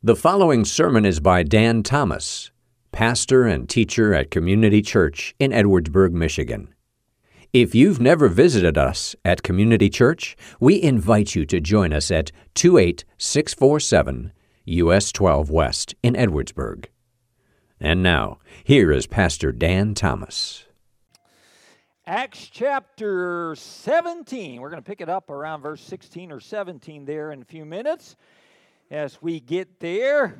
The following sermon is by Dan Thomas, pastor and teacher at Community Church in Edwardsburg, Michigan. If you've never visited us at Community Church, we invite you to join us at 28647 U.S. 12 West in Edwardsburg. And now, here is Pastor Dan Thomas. Acts chapter 17. We're going to pick it up around verse 16 or 17 there in a few minutes. As we get there,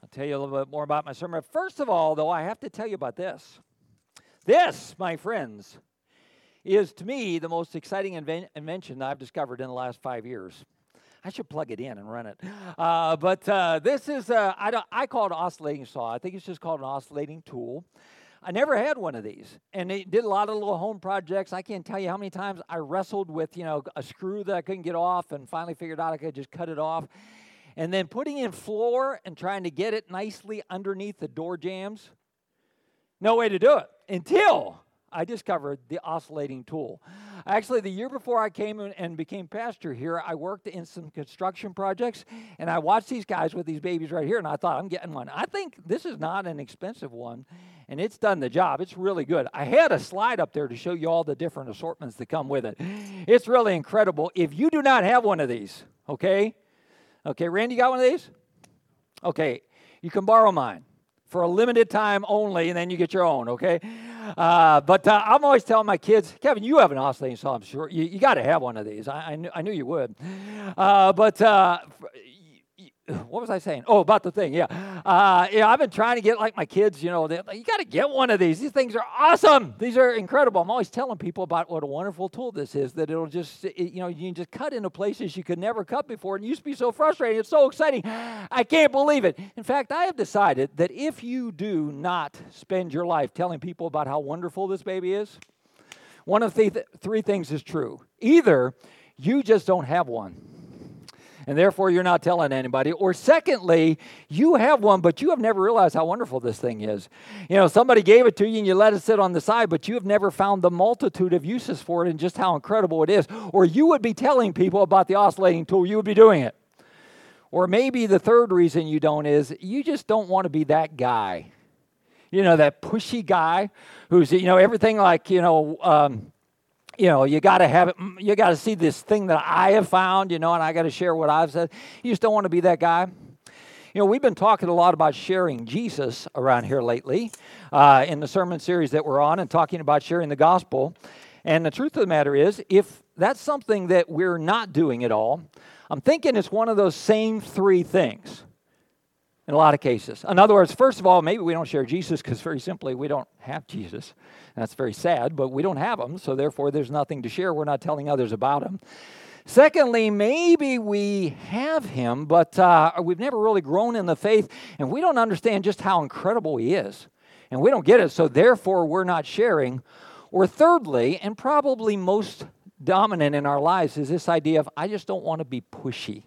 I'll tell you a little bit more about my sermon. First of all, though, I have to tell you about this. This, my friends, is to me the most exciting invention I've discovered in the last 5 years. I should plug it in and run it. This is, I call it an oscillating saw. I think it's just called an oscillating tool. I never had one of these, and they did a lot of little home projects. I can't tell you how many times I wrestled with, a screw that I couldn't get off and finally figured out I could just cut it off. And then putting in floor and trying to get it nicely underneath the door jambs, no way to do it until I discovered the oscillating tool. Actually, the year before I came and became pastor here, I worked in some construction projects, and I watched these guys with these babies right here, and I thought, I'm getting one. I think this is not an expensive one, and it's done the job. It's really good. I had a slide up there to show you all the different assortments that come with it. It's really incredible. If you do not have one of these, okay? Okay, Randy, you got one of these? Okay, you can borrow mine for a limited time only, and then you get your own, okay? I'm always telling my kids, Kevin, you have an oscillating saw, I'm sure. You got to have one of these. I knew you would. What was I saying? Oh, about the thing, yeah. I've been trying to get like my kids, you got to get one of these. These things are awesome. These are incredible. I'm always telling people about what a wonderful tool this is, that it'll just, you can just cut into places you could never cut before. And it used to be so frustrating. It's so exciting. I can't believe it. In fact, I have decided that if you do not spend your life telling people about how wonderful this baby is, one of the three things is true. Either you just don't have one, and therefore you're not telling anybody. Or secondly, you have one, but you have never realized how wonderful this thing is. Somebody gave it to you and you let it sit on the side, but you have never found the multitude of uses for it and just how incredible it is. Or you would be telling people about the oscillating tool. You would be doing it. Or maybe the third reason you don't is you just don't want to be that guy. That pushy guy who's, everything like, you got to have it. You got to see this thing that I have found, and I got to share what I've said. You just don't want to be that guy. We've been talking a lot about sharing Jesus around here lately in the sermon series that we're on and talking about sharing the gospel. And the truth of the matter is, if that's something that we're not doing at all, I'm thinking it's one of those same three things in a lot of cases. In other words, first of all, maybe we don't share Jesus because very simply we don't have Jesus. That's very sad, but we don't have him, so therefore there's nothing to share. We're not telling others about him. Secondly, maybe we have him, but we've never really grown in the faith, and we don't understand just how incredible he is, and we don't get it, so therefore we're not sharing. Or thirdly, and probably most dominant in our lives, is this idea of, I just don't want to be pushy.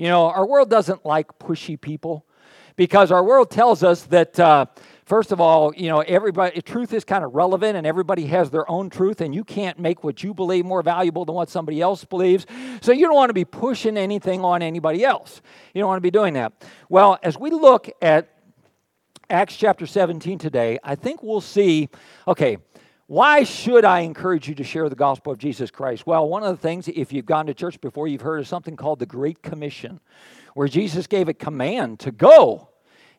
Our world doesn't like pushy people because our world tells us that, first of all, everybody, truth is kind of relevant and everybody has their own truth and you can't make what you believe more valuable than what somebody else believes. So you don't want to be pushing anything on anybody else. You don't want to be doing that. Well, as we look at Acts chapter 17 today, I think we'll see, okay, why should I encourage you to share the gospel of Jesus Christ? Well, one of the things, if you've gone to church before, you've heard of something called the Great Commission, where Jesus gave a command to go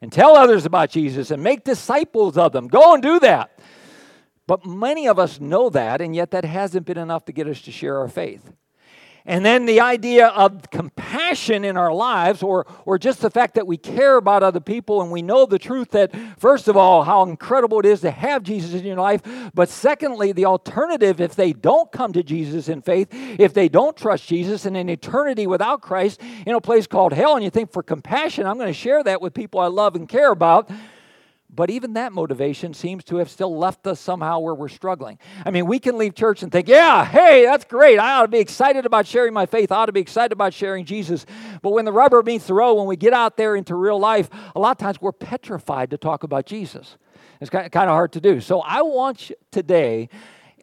and tell others about Jesus and make disciples of them. Go and do that. But many of us know that, and yet that hasn't been enough to get us to share our faith. And then the idea of compassion in our lives, or just the fact that we care about other people and we know the truth that, first of all, how incredible it is to have Jesus in your life, but secondly, the alternative, if they don't come to Jesus in faith, if they don't trust Jesus in an eternity without Christ in a place called hell, and you think for compassion, I'm going to share that with people I love and care about. But even that motivation seems to have still left us somehow where we're struggling. I mean, we can leave church and think, yeah, hey, that's great. I ought to be excited about sharing my faith. I ought to be excited about sharing Jesus. But when the rubber meets the road, when we get out there into real life, a lot of times we're petrified to talk about Jesus. It's kind of hard to do. So I want you today,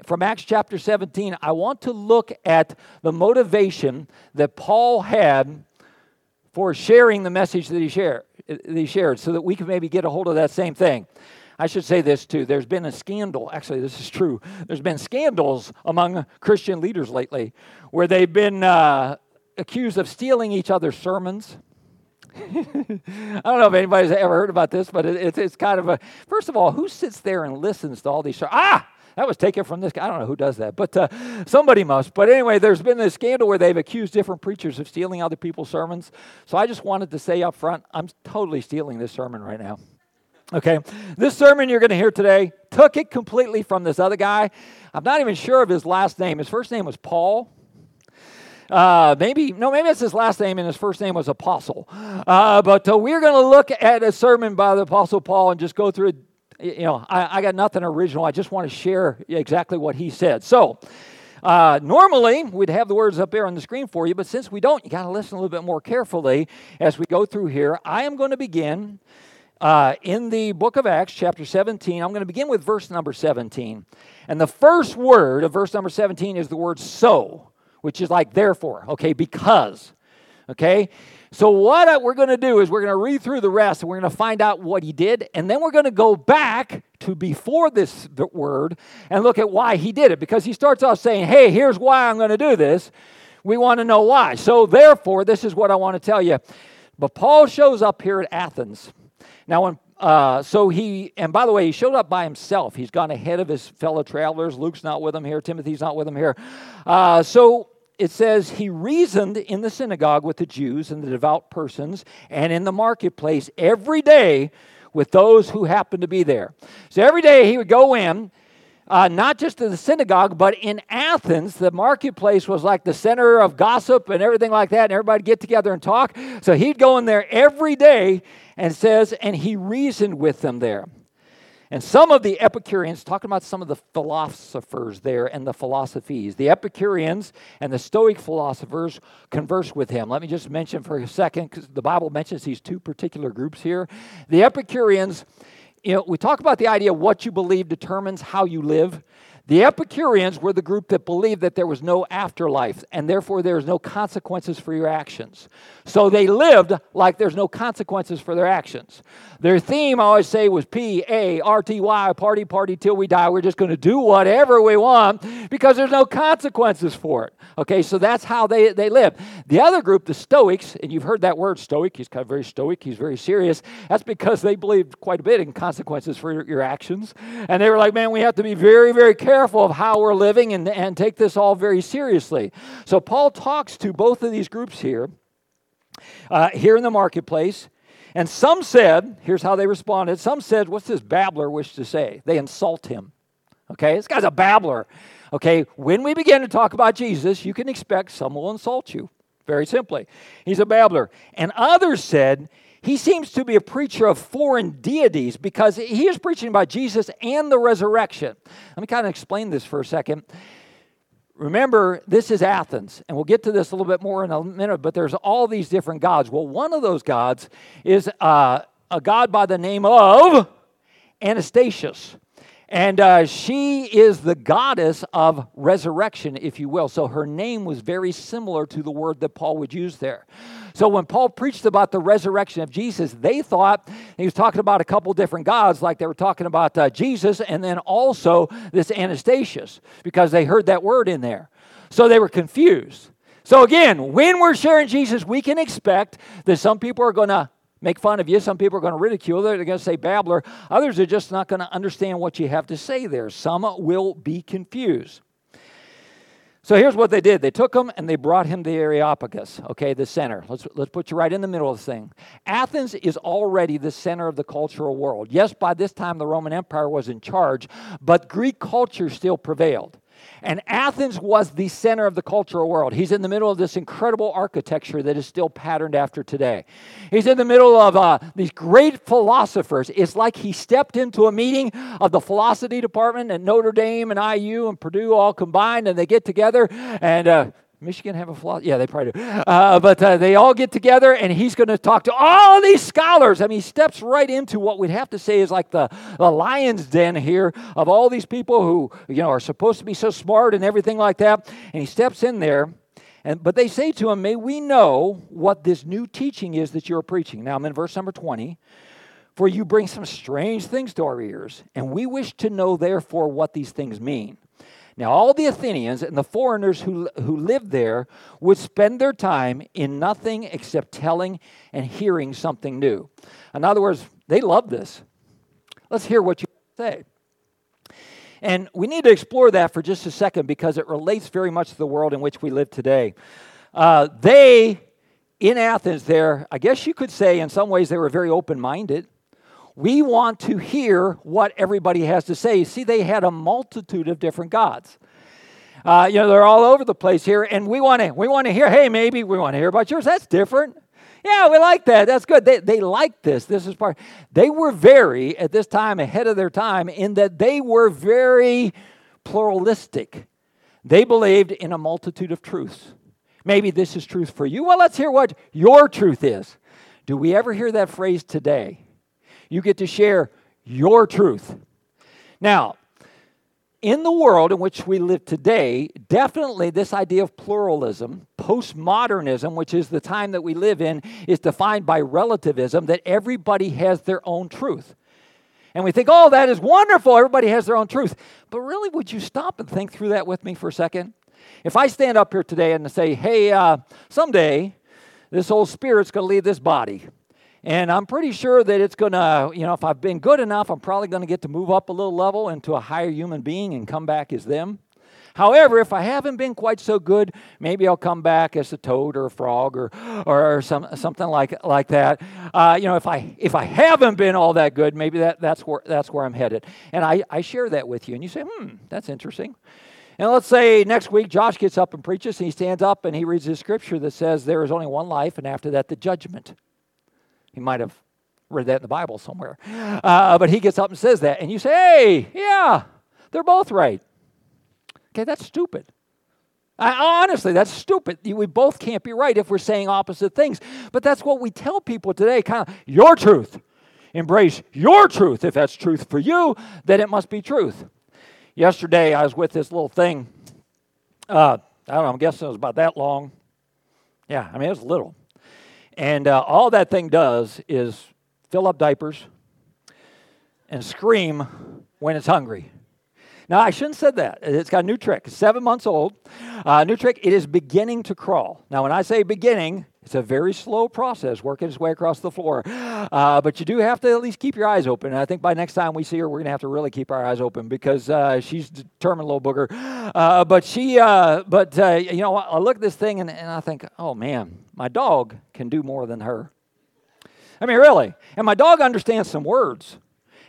from Acts chapter 17, I want to look at the motivation that Paul had for sharing the message that he shared so that we can maybe get a hold of that same thing. I should say this too. There's been a scandal. Actually, this is true. There's been scandals among Christian leaders lately where they've been accused of stealing each other's sermons. I don't know if anybody's ever heard about this, but it's kind of a... First of all, who sits there and listens to all these... That was taken from this guy. I don't know who does that, but somebody must. But anyway, there's been this scandal where they've accused different preachers of stealing other people's sermons. So I just wanted to say up front, I'm totally stealing this sermon right now. Okay, this sermon you're going to hear today took it completely from this other guy. I'm not even sure of his last name. His first name was Paul. Maybe it's his last name and his first name was Apostle. But we're going to look at a sermon by the Apostle Paul and just go through it. You know, I got nothing original. I just want to share exactly what he said. So, normally, we'd have the words up there on the screen for you, but since we don't, you got to listen a little bit more carefully as we go through here. I am going to begin in the book of Acts, chapter 17. I'm going to begin with verse number 17. And the first word of verse number 17 is the word so, which is like therefore, okay, because, okay? So what we're going to do is we're going to read through the rest, and we're going to find out what he did, and then we're going to go back to before this word and look at why he did it, because he starts off saying, hey, here's why I'm going to do this. We want to know why. So therefore, this is what I want to tell you. But Paul shows up here at Athens. Now, and by the way, he showed up by himself. He's gone ahead of his fellow travelers. Luke's not with him here. Timothy's not with him here. It says, he reasoned in the synagogue with the Jews and the devout persons, and in the marketplace every day with those who happened to be there. So every day he would go in, not just to the synagogue, but in Athens, the marketplace was like the center of gossip and everything like that, and everybody would get together and talk. So he'd go in there every day, and it says, and he reasoned with them there. And some of the Epicureans, talking about some of the philosophers there and the philosophies, the Epicureans and the Stoic philosophers converse with him. Let me just mention for a second, because the Bible mentions these two particular groups here. The Epicureans, you know, we talk about the idea what you believe determines how you live. The Epicureans were the group that believed that there was no afterlife, and therefore there's no consequences for your actions. So they lived like there's no consequences for their actions. Their theme, I always say, was P-A-R-T-Y, party, party till we die. We're just going to do whatever we want because there's no consequences for it. Okay, so that's how they lived. The other group, the Stoics, and you've heard that word Stoic. He's kind of very stoic. He's very serious. That's because they believed quite a bit in consequences for your actions. And they were like, man, we have to be very, very careful of how we're living and take this all very seriously. So Paul talks to both of these groups here in the marketplace. And some said, here's how they responded. Some said, what's this babbler wish to say? They insult him. Okay, this guy's a babbler. Okay, when we begin to talk about Jesus, you can expect some will insult you. Very simply. He's a babbler. And others said, he seems to be a preacher of foreign deities because he is preaching about Jesus and the resurrection. Let me kind of explain this for a second. Remember, this is Athens, and we'll get to this a little bit more in a minute, but there's all these different gods. Well, one of those gods is a god by the name of Anastasius. And she is the goddess of resurrection, if you will. So her name was very similar to the word that Paul would use there. So when Paul preached about the resurrection of Jesus, they thought he was talking about a couple different gods, like they were talking about Jesus and then also this Anastasius, because they heard that word in there. So they were confused. So again, when we're sharing Jesus, we can expect that some people are going to make fun of you. Some people are going to ridicule. They're going to say babbler. Others are just not going to understand what you have to say there. Some will be confused. So here's what they did. They took him and they brought him to Areopagus, okay, the center. Let's put you right in the middle of the thing. Athens is already the center of the cultural world. Yes, by this time the Roman Empire was in charge, but Greek culture still prevailed. And Athens was the center of the cultural world. He's in the middle of this incredible architecture that is still patterned after today. He's in the middle of these great philosophers. It's like he stepped into a meeting of the philosophy department at Notre Dame and IU and Purdue all combined, and they get together and... Michigan have a philosophy? Yeah, they probably do. But they all get together, and he's going to talk to all these scholars. I mean, he steps right into what we'd have to say is like the lion's den here of all these people who, you know, are supposed to be so smart and everything like that. And he steps in there, But they say to him, may we know what this new teaching is that you're preaching. Now I'm in verse number 20. For you bring some strange things to our ears, and we wish to know therefore what these things mean. Now all the Athenians and the foreigners who lived there would spend their time in nothing except telling and hearing something new. In other words, they loved this. Let's hear what you say. And we need to explore that for just a second because it relates very much to the world in which we live today. They, in Athens there, I guess you could say in some ways they were very open-minded. We want to hear what everybody has to say. See, they had a multitude of different gods. They're all over the place here, and we want to hear, hey, maybe we want to hear about yours. That's different. Yeah, we like that. That's good. They like this. This is part. They were very, at this time, ahead of their time in that they were very pluralistic. They believed in a multitude of truths. Maybe this is truth for you. Well, let's hear what your truth is. Do we ever hear that phrase today? You get to share your truth. Now, in the world in which we live today, definitely this idea of pluralism, postmodernism, which is the time that we live in, is defined by relativism, that everybody has their own truth. And we think, oh, that is wonderful, everybody has their own truth. But really, would you stop and think through that with me for a second? If I stand up here today and say, hey, someday this old spirit's going to leave this body. And I'm pretty sure that it's going to, if I've been good enough, I'm probably going to get to move up a little level into a higher human being and come back as them. However, if I haven't been quite so good, maybe I'll come back as a toad or a frog or something like that. If I haven't been all that good, maybe that's where I'm headed. And I share that with you. And you say, that's interesting. And let's say next week Josh gets up and preaches, and he stands up and he reads this scripture that says there is only one life, and after that the judgment. He might have read that in the Bible somewhere. But he gets up and says that. And you say, hey, yeah, they're both right. Okay, that's stupid. Honestly, that's stupid. We both can't be right if we're saying opposite things. But that's what we tell people today, kind of your truth. Embrace your truth. If that's truth for you, then it must be truth. Yesterday, I was with this little thing. I don't know, I'm guessing it was about that long. Yeah, I mean, it was little. And all that thing does is fill up diapers and scream when it's hungry. Now, I shouldn't have said that. It's got a new trick. It's 7 months old. New trick, it is beginning to crawl. Now, when I say beginning, it's a very slow process, working its way across the floor. But you do have to at least keep your eyes open. And I think by next time we see her, we're going to have to really keep our eyes open because she's a determined little booger. But I look at this thing and I think, oh, man, my dog can do more than her. I mean, really. And my dog understands some words.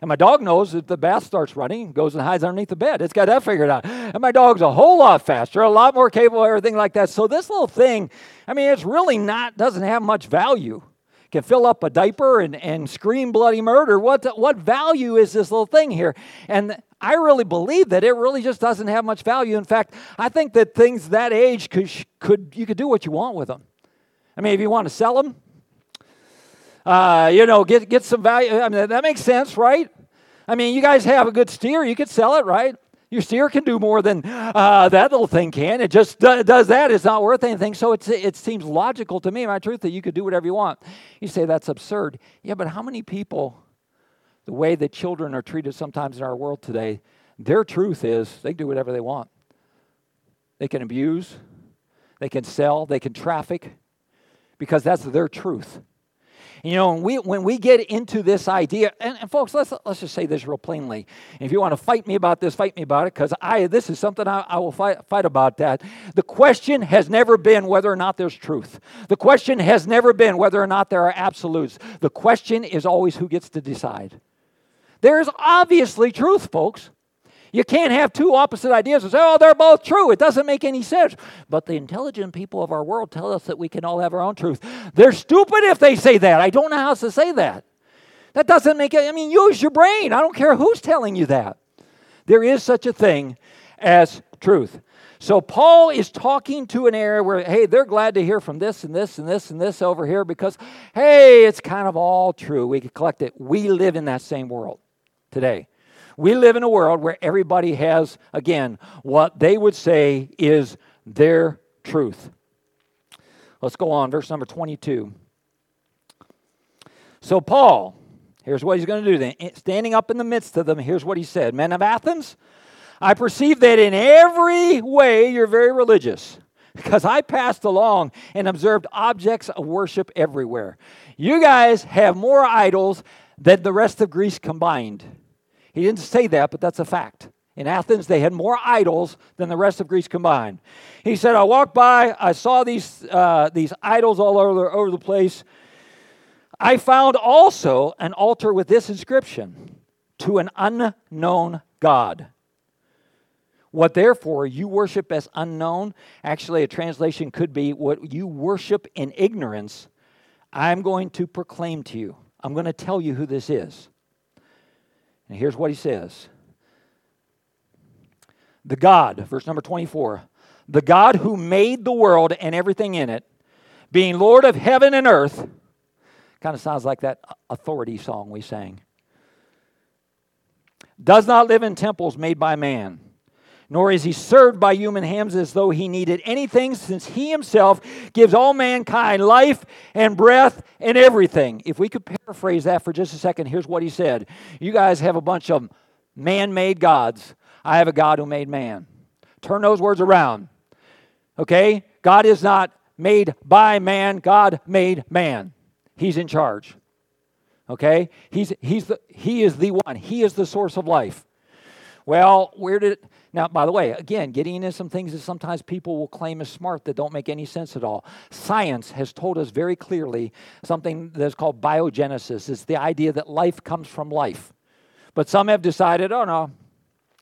And my dog knows that the bath starts running, goes and hides underneath the bed. It's got that figured out. And my dog's a whole lot faster, a lot more capable, everything like that. So this little thing, I mean, it's really doesn't have much value. It can fill up a diaper and scream bloody murder. What value is this little thing here? And I really believe that it really just doesn't have much value. In fact, I think that things that age you could do what you want with them. I mean, if you want to sell them, get some value. I mean, that makes sense, right? I mean, you guys have a good steer. You could sell it, right? Your steer can do more than that little thing can. It just does that. It's not worth anything. So it seems logical to me, my truth, that you could do whatever you want. You say, that's absurd. Yeah, but how many people, the way that children are treated sometimes in our world today, their truth is they do whatever they want. They can abuse. They can sell. They can traffic because that's their truth. When we get into this idea, and folks, let's just say this real plainly. If you want to fight me about this, fight me about it, because this is something I will fight about that. The question has never been whether or not there's truth. The question has never been whether or not there are absolutes. The question is always who gets to decide. There is obviously truth, folks. You can't have two opposite ideas and say, oh, they're both true. It doesn't make any sense. But the intelligent people of our world tell us that we can all have our own truth. They're stupid if they say that. I don't know how else to say that. That doesn't make it. I mean, use your brain. I don't care who's telling you that. There is such a thing as truth. So Paul is talking to an area where, hey, they're glad to hear from this and this and this and this over here because, hey, it's kind of all true. We can collect it. We live in that same world today. We live in a world where everybody has, again, what they would say is their truth. Let's go on, verse number 22. So Paul, here's what he's going to do then. Standing up in the midst of them, here's what he said. Men of Athens, I perceive that in every way you're very religious, because I passed along and observed objects of worship everywhere. You guys have more idols than the rest of Greece combined. He didn't say that, but that's a fact. In Athens, they had more idols than the rest of Greece combined. He said, I walked by, I saw these idols all over the place. I found also an altar with this inscription, to an unknown God. What therefore you worship as unknown, actually a translation could be, what you worship in ignorance, I'm going to proclaim to you. I'm going to tell you who this is. And here's what he says. The God, verse number 24, the God who made the world and everything in it, being Lord of heaven and earth, kind of sounds like that authority song we sang, does not live in temples made by man, nor is he served by human hands as though he needed anything, since he himself gives all mankind life and breath and everything. If we could paraphrase that for just a second, here's what he said. You guys have a bunch of man-made gods. I have a God who made man. Turn those words around. Okay? God is not made by man. God made man. He's in charge. Okay? He is the one. He is the source of life. Well, where did... Now, by the way, again, getting into some things that sometimes people will claim as smart that don't make any sense at all. Science has told us very clearly something that's called biogenesis. It's the idea that life comes from life. But some have decided, oh, no,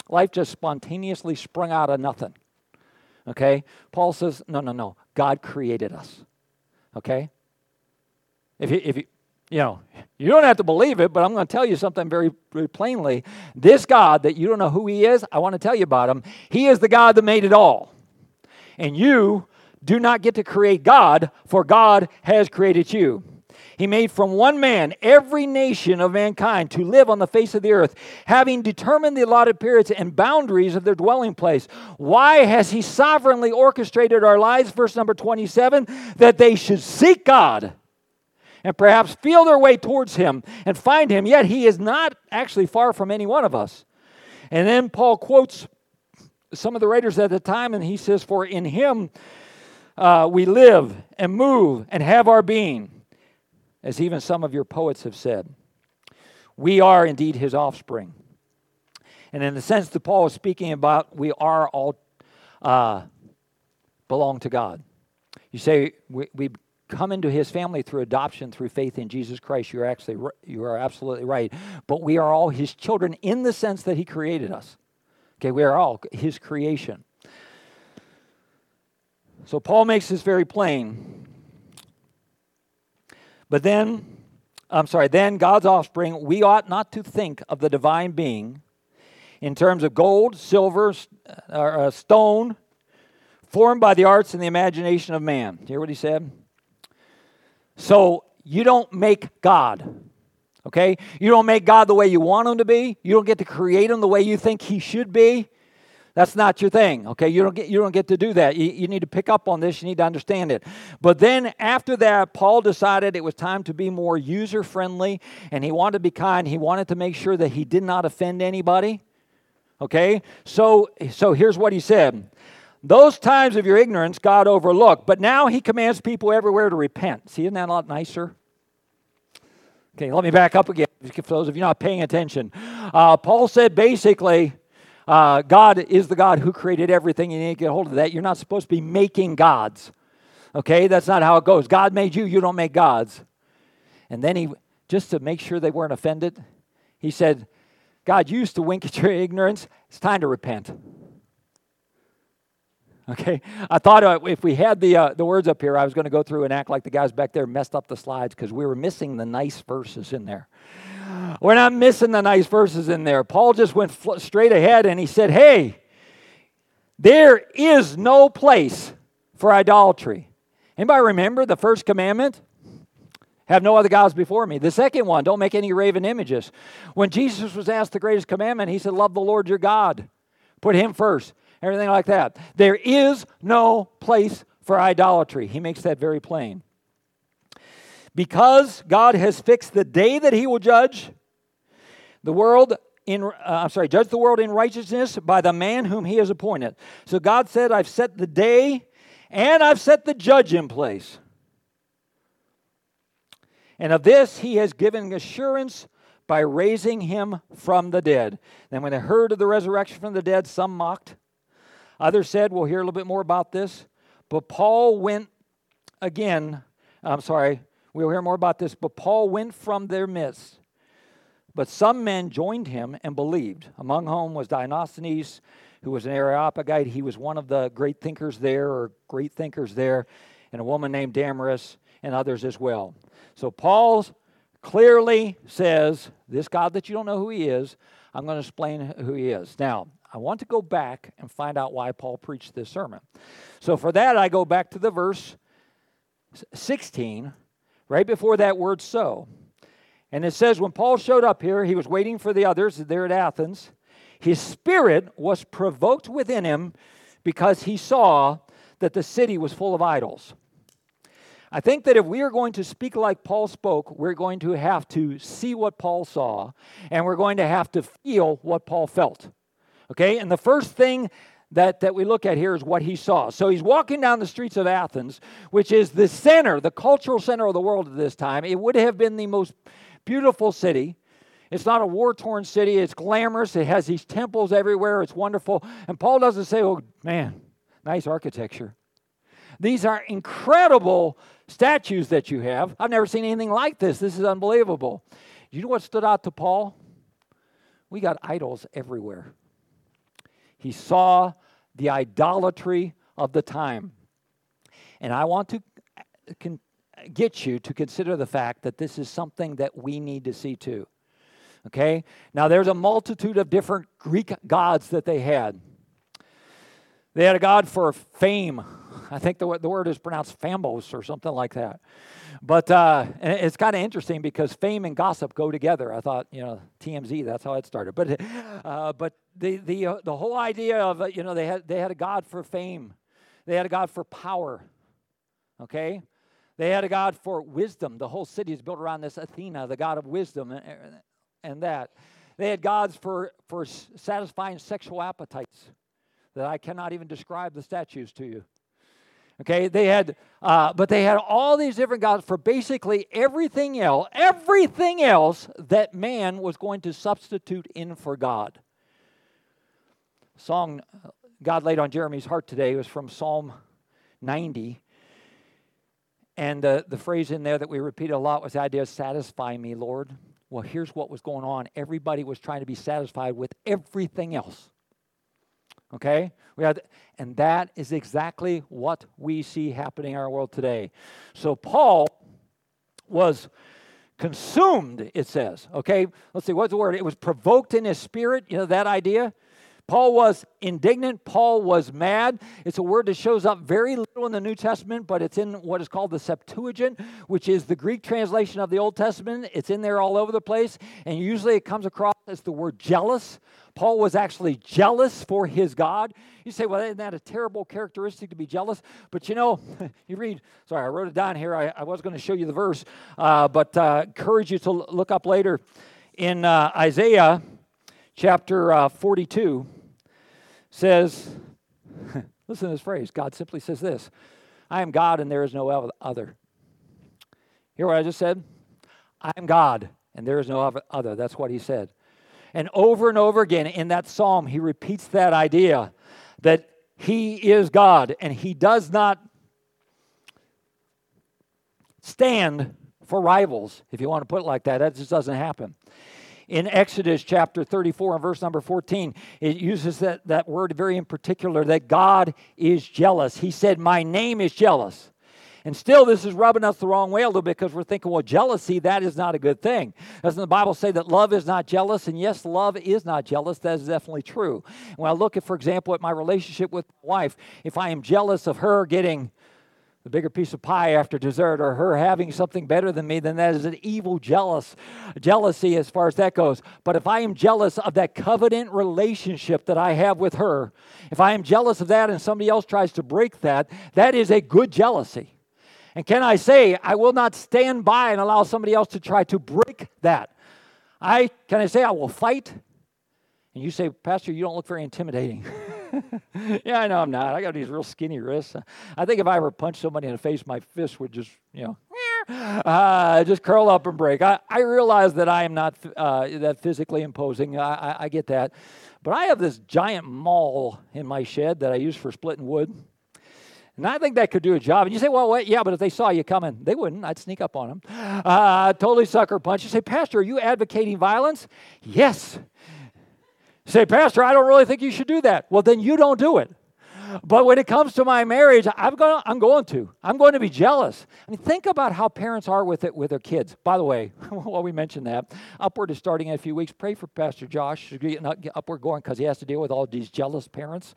life just spontaneously sprung out of nothing, okay? Paul says, no, God created us, okay? If you you don't have to believe it, but I'm going to tell you something very, very plainly. This God that you don't know who he is, I want to tell you about him. He is the God that made it all. And you do not get to create God, for God has created you. He made from one man every nation of mankind to live on the face of the earth, having determined the allotted periods and boundaries of their dwelling place. Why has he sovereignly orchestrated our lives, verse number 27, that they should seek God and perhaps feel their way towards him and find him, yet he is not actually far from any one of us. And then Paul quotes some of the writers at the time, and he says, for in him we live and move and have our being. As even some of your poets have said, we are indeed his offspring. And in the sense that Paul is speaking about, we are all belong to God. You say we come into his family through adoption, through faith in Jesus Christ. You are absolutely right. But we are all his children in the sense that he created us. Okay, we are all his creation. So Paul makes this very plain. But then God's offspring, we ought not to think of the divine being in terms of gold, silver, stone, formed by the arts and the imagination of man. Do you hear what he said? So you don't make God, okay? You don't make God the way you want him to be. You don't get to create him the way you think he should be. That's not your thing, okay? You don't get to do that. You need to pick up on this. You need to understand it. But then after that, Paul decided it was time to be more user-friendly, and he wanted to be kind. He wanted to make sure that he did not offend anybody, okay? So here's what he said. Those times of your ignorance God overlooked, but now he commands people everywhere to repent. See, isn't that a lot nicer? Okay, let me back up again for those of you not paying attention. Paul said basically... God is the God who created everything. You need to get a hold of that. You're not supposed to be making gods. Okay? That's not how it goes. God made you. You don't make gods. And then he, just to make sure they weren't offended, he said, God used to wink at your ignorance. It's time to repent. Okay? I thought if we had the words up here, I was going to go through and act like the guys back there messed up the slides because we were missing the nice verses in there. We're not missing the nice verses in there. Paul just went straight ahead and he said, hey, there is no place for idolatry. Anybody remember the first commandment? Have no other gods before me. The second one, don't make any graven images. When Jesus was asked the greatest commandment, he said, love the Lord your God. Put him first. Everything like that. There is no place for idolatry. He makes that very plain. Because God has fixed the day that he will judge the world judge the world in righteousness by the man whom he has appointed. So God said, I've set the day and I've set the judge in place. And of this he has given assurance by raising him from the dead. Then when they heard of the resurrection from the dead, some mocked. Others said, we'll hear a little bit more about this. We'll hear more about this. But Paul went from their midst. But some men joined him and believed. Among whom was Dionysius, who was an Areopagite. He was one of the great thinkers there, and a woman named Damaris, and others as well. So Paul clearly says, this God that you don't know who he is, I'm going to explain who he is. Now, I want to go back and find out why Paul preached this sermon. So for that, I go back to the verse 16, right before that word so. And it says, when Paul showed up here, he was waiting for the others there at Athens. His spirit was provoked within him because he saw that the city was full of idols. I think that if we are going to speak like Paul spoke, we're going to have to see what Paul saw, and we're going to have to feel what Paul felt. Okay? And the first thing that we look at here is what he saw. So he's walking down the streets of Athens, which is the center, the cultural center of the world at this time. It would have been the most beautiful city. It's not a war-torn city. It's glamorous. It has these temples everywhere. It's wonderful. And Paul doesn't say, oh, man, nice architecture. These are incredible statues that you have. I've never seen anything like this. This is unbelievable. You know what stood out to Paul? We got idols everywhere. He saw the idolatry of the time. And I want to get you to consider the fact that this is something that we need to see too. Okay? Now, there's a multitude of different Greek gods that they had. They had a god for fame. I think the word is pronounced phamos or something like that. But it's kind of interesting because fame and gossip go together. I thought, TMZ, that's how it started. But the whole idea of, they had a god for fame. They had a god for power. Okay? They had a god for wisdom. The whole city is built around this Athena, the god of wisdom and that. They had gods for satisfying sexual appetites that I cannot even describe the statues to you. Okay, they had all these different gods for basically everything else that man was going to substitute in for God. A song God laid on Jeremy's heart today was from Psalm 90. And the phrase in there that we repeated a lot was the idea of satisfy me, Lord. Well, here's what was going on. Everybody was trying to be satisfied with everything else. Okay? And that is exactly what we see happening in our world today. So Paul was consumed, it says. Okay? Let's see, what's the word? It was provoked in his spirit, that idea. Paul was indignant. Paul was mad. It's a word that shows up very little in the New Testament, but it's in what is called the Septuagint, which is the Greek translation of the Old Testament. It's in there all over the place, and usually it comes across as the word jealous. Paul was actually jealous for his God. You say, well, isn't that a terrible characteristic to be jealous? But you read, sorry, I wrote it down here. I was going to show you the verse, but encourage you to look up later in Isaiah chapter 42 says, listen to this phrase, God simply says this, I am God and there is no other. Hear what I just said? I am God and there is no other. That's what he said. And over again in that psalm, he repeats that idea that he is God and he does not stand for rivals, if you want to put it like that. That just doesn't happen. In Exodus chapter 34 and verse number 14, it uses that word very in particular, that God is jealous. He said, my name is jealous. And still, this is rubbing us the wrong way a little bit because we're thinking, well, jealousy, that is not a good thing. Doesn't the Bible say that love is not jealous? And yes, love is not jealous. That is definitely true. When I look at, for example, at my relationship with my wife, if I am jealous of her getting the bigger piece of pie after dessert, or her having something better than me, then that is an evil jealousy as far as that goes. But if I am jealous of that covenant relationship that I have with her, if I am jealous of that and somebody else tries to break that, that is a good jealousy. And can I say, I will not stand by and allow somebody else to try to break that. Can I say I will fight? And you say, Pastor, you don't look very intimidating. Yeah, I know I'm not. I got these real skinny wrists. I think if I ever punched somebody in the face, my fist would just, just curl up and break. I realize that I am not that physically imposing. I get that. But I have this giant maul in my shed that I use for splitting wood. And I think that could do a job. And you say, well, wait, yeah, but if they saw you coming, they wouldn't. I'd sneak up on them. Totally sucker punch. You say, Pastor, are you advocating violence? Yes. You say, Pastor, I don't really think you should do that. Well, then you don't do it. But when it comes to my marriage, I'm going to be jealous. I mean, think about how parents are with their kids. By the way, while we mentioned that, Upward is starting in a few weeks. Pray for Pastor Josh to get Upward going because he has to deal with all these jealous parents,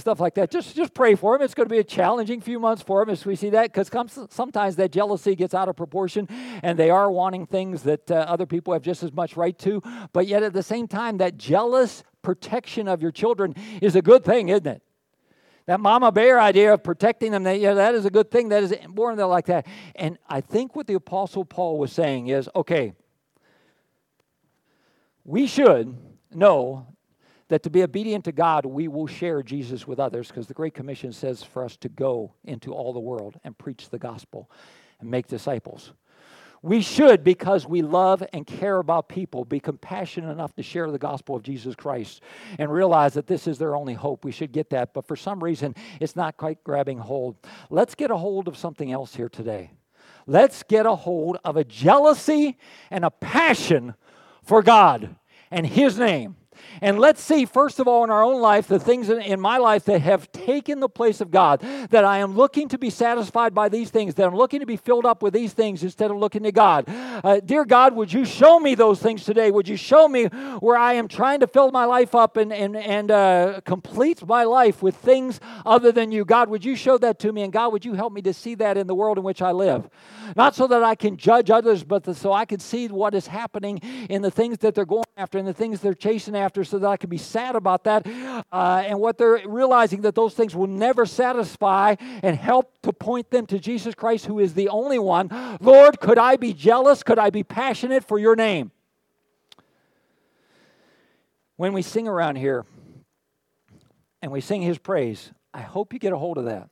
stuff like that. Just pray for him. It's going to be a challenging few months for him as we see that, because sometimes that jealousy gets out of proportion, and they are wanting things that other people have just as much right to. But yet at the same time, that jealous protection of your children is a good thing, isn't it? That mama bear idea of protecting them, that is a good thing. That is born there like that. And I think what the Apostle Paul was saying is, okay, we should know that to be obedient to God, we will share Jesus with others, because the Great Commission says for us to go into all the world and preach the gospel and make disciples. We should, because we love and care about people, be compassionate enough to share the gospel of Jesus Christ and realize that this is their only hope. We should get that, but for some reason, it's not quite grabbing hold. Let's get a hold of something else here today. Let's get a hold of a jealousy and a passion for God and His name. And let's see, first of all, in our own life, the things in my life that have taken the place of God, that I am looking to be satisfied by these things, that I'm looking to be filled up with these things instead of looking to God. Dear God, would you show me those things today? Would you show me where I am trying to fill my life up and complete my life with things other than you? God, would you show that to me? And God, would you help me to see that in the world in which I live? Not so that I can judge others, but so I can see what is happening in the things that they're going after and the things they're chasing after, so that I can be sad about that and what they're realizing, that those things will never satisfy and help to point them to Jesus Christ, who is the only one. Lord, could I be jealous? Could I be passionate for your name? When we sing around here and we sing his praise, I hope you get a hold of that.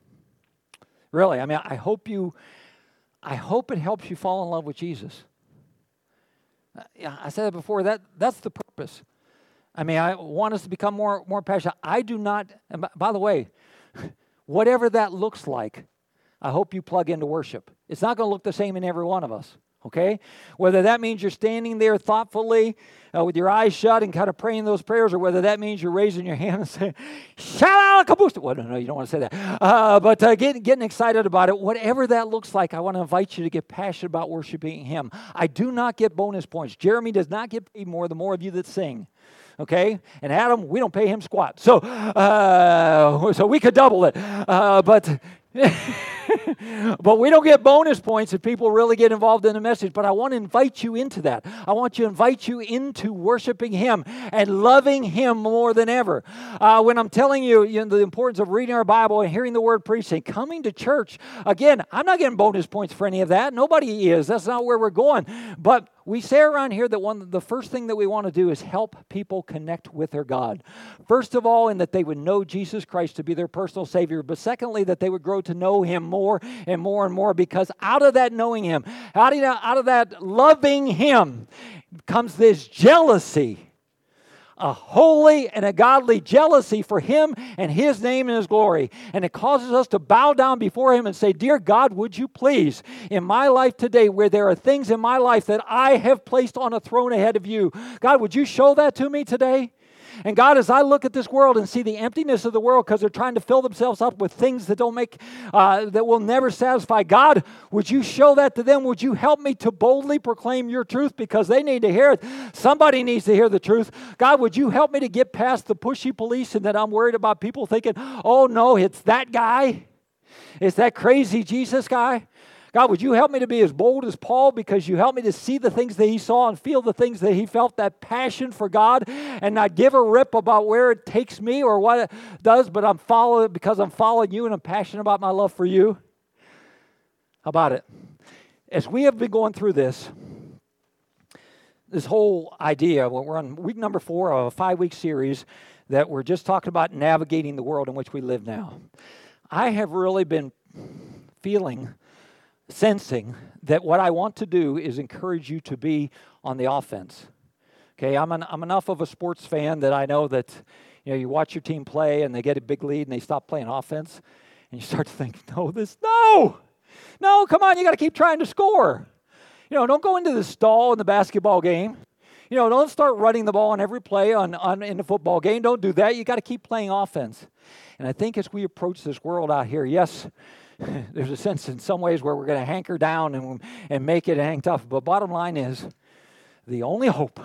Really, I mean, I hope it helps you fall in love with Jesus. I said that before, that's the purpose. I mean, I want us to become more passionate. I do not, and by the way, whatever that looks like, I hope you plug into worship. It's not going to look the same in every one of us, okay? Whether that means you're standing there thoughtfully with your eyes shut and kind of praying those prayers, or whether that means you're raising your hand and saying, shout out a caboose. Well, no, you don't want to say that. But getting excited about it, whatever that looks like, I want to invite you to get passionate about worshiping him. I do not get bonus points. Jeremy does not get paid more the more of you that sing. Okay, and Adam, we don't pay him squat, so we could double it, but but we don't get bonus points if people really get involved in the message. But I want to invite you into that. I want to invite you into worshiping him and loving him more than ever. When I'm telling you the importance of reading our Bible and hearing the word preached and coming to church, again, I'm not getting bonus points for any of that. Nobody is. That's not where we're going. But we say around here that the first thing that we want to do is help people connect with their God. First of all, in that they would know Jesus Christ to be their personal Savior. But secondly, that they would grow to know him more and more and more, because out of that knowing him, out of that loving him, comes this jealousy, a holy and a godly jealousy for him and his name and his glory. And it causes us to bow down before him and say, dear God, would you please, in my life today, where there are things in my life that I have placed on a throne ahead of you, God, would you show that to me today? And God, as I look at this world and see the emptiness of the world because they're trying to fill themselves up with things that don't make, that will never satisfy, God, would you show that to them? Would you help me to boldly proclaim your truth, because they need to hear it? Somebody needs to hear the truth. God, would you help me to get past the pushy police and that I'm worried about people thinking, oh no, it's that guy? It's that crazy Jesus guy. God, would you help me to be as bold as Paul, because you helped me to see the things that he saw and feel the things that he felt, that passion for God, and not give a rip about where it takes me or what it does, but I'm following it because I'm following you and I'm passionate about my love for you. How about it? As we have been going through this whole idea, we're on week number 4 of a 5-week series that we're just talking about navigating the world in which we live now. I have really been sensing that what I want to do is encourage you to be on the offense. Okay, I'm enough of a sports fan that I know that, you know, you watch your team play and they get a big lead and they stop playing offense, and you start to think, no, come on, you got to keep trying to score. You know, don't go into the stall in the basketball game. You know, don't start running the ball on every play in the football game. Don't do that. You got to keep playing offense. And I think as we approach this world out here, yes, there's a sense in some ways where we're going to hanker down and make it hang tough. But bottom line is, the only hope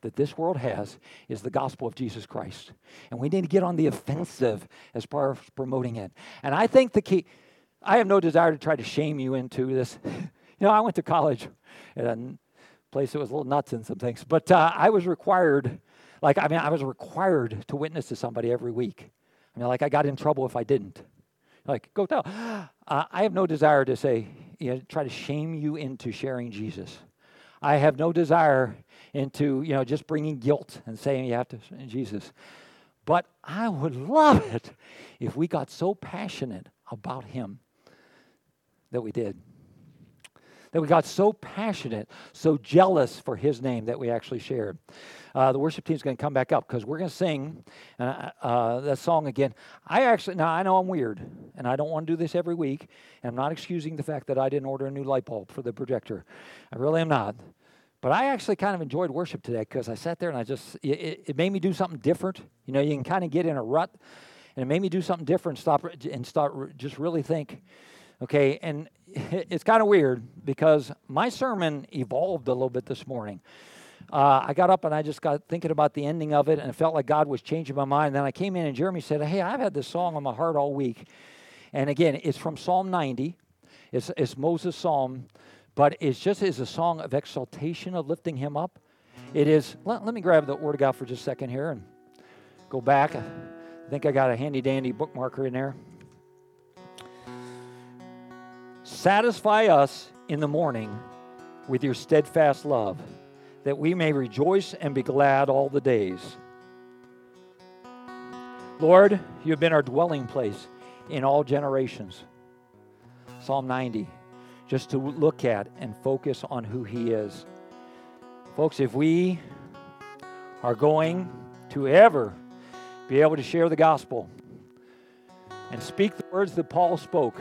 that this world has is the gospel of Jesus Christ. And we need to get on the offensive as far as promoting it. And I think the key, I have no desire to try to shame you into this. You know, I went to college at a place that was a little nuts in some things. But I was required, to witness to somebody every week. I mean, I got in trouble if I didn't. Go tell. I have no desire to say, try to shame you into sharing Jesus. I have no desire into, just bringing guilt and saying you have to share Jesus. But I would love it if we got so passionate about him that we did. That we got so passionate, so jealous for his name that we actually shared. The worship team's going to come back up because we're going to sing that song again. I know I'm weird, and I don't want to do this every week, and I'm not excusing the fact that I didn't order a new light bulb for the projector. I really am not. But I actually kind of enjoyed worship today because I sat there and it made me do something different. You know, you can kind of get in a rut, and it made me do something different, stop and just really think. Okay, and it's kind of weird because my sermon evolved a little bit this morning. I got up and I just got thinking about the ending of it, and it felt like God was changing my mind. And then I came in and Jeremy said, hey, I've had this song on my heart all week. And again, it's from Psalm 90. It's Moses' psalm, but it's a song of exaltation, of lifting him up. It is, let me grab the Word of God for just a second here and go back. I think I got a handy-dandy bookmarker in there. Satisfy us in the morning with your steadfast love, that we may rejoice and be glad all the days. Lord, you have been our dwelling place in all generations. Psalm 90, just to look at and focus on who he is. Folks, if we are going to ever be able to share the gospel and speak the words that Paul spoke,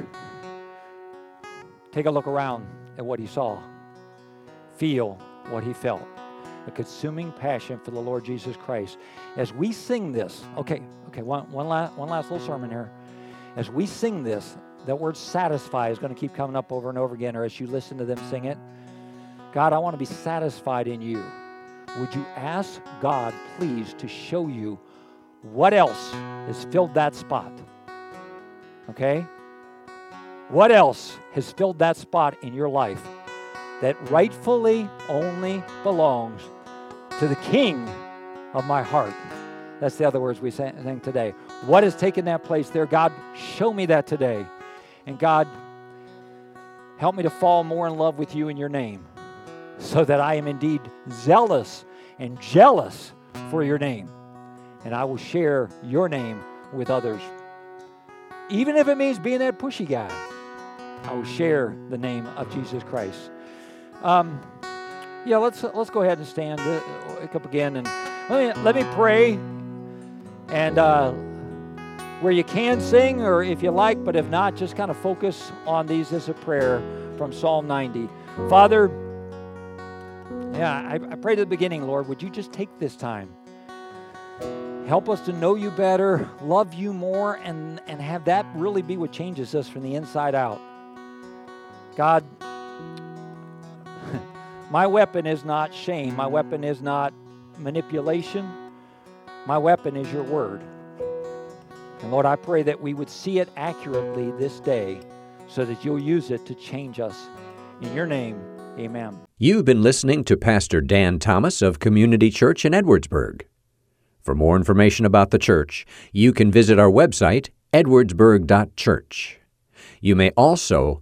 take a look around at what he saw. Feel what he felt. A consuming passion for the Lord Jesus Christ. As we sing this, one last little sermon here. As we sing this, that word satisfy is going to keep coming up over and over again, or as you listen to them sing it. God, I want to be satisfied in you. Would you ask God, please, to show you what else has filled that spot? Okay? What else has filled that spot in your life that rightfully only belongs to the King of my heart? That's the other words we sang today. What has taken that place there? God, show me that today. And God, help me to fall more in love with you in your name, so that I am indeed zealous and jealous for your name. And I will share your name with others. Even if it means being that pushy guy. I will share the name of Jesus Christ. Let's go ahead and stand up again, and let me pray. And where you can sing, or if you like, but if not, just kind of focus on these as a prayer from Psalm 90. Father, I prayed at the beginning, Lord, would you just take this time? Help us to know you better, love you more, and have that really be what changes us from the inside out. God, my weapon is not shame. My weapon is not manipulation. My weapon is your word. And Lord, I pray that we would see it accurately this day so that you'll use it to change us. In your name, amen. You've been listening to Pastor Dan Thomas of Community Church in Edwardsburg. For more information about the church, you can visit our website, edwardsburg.church. You may also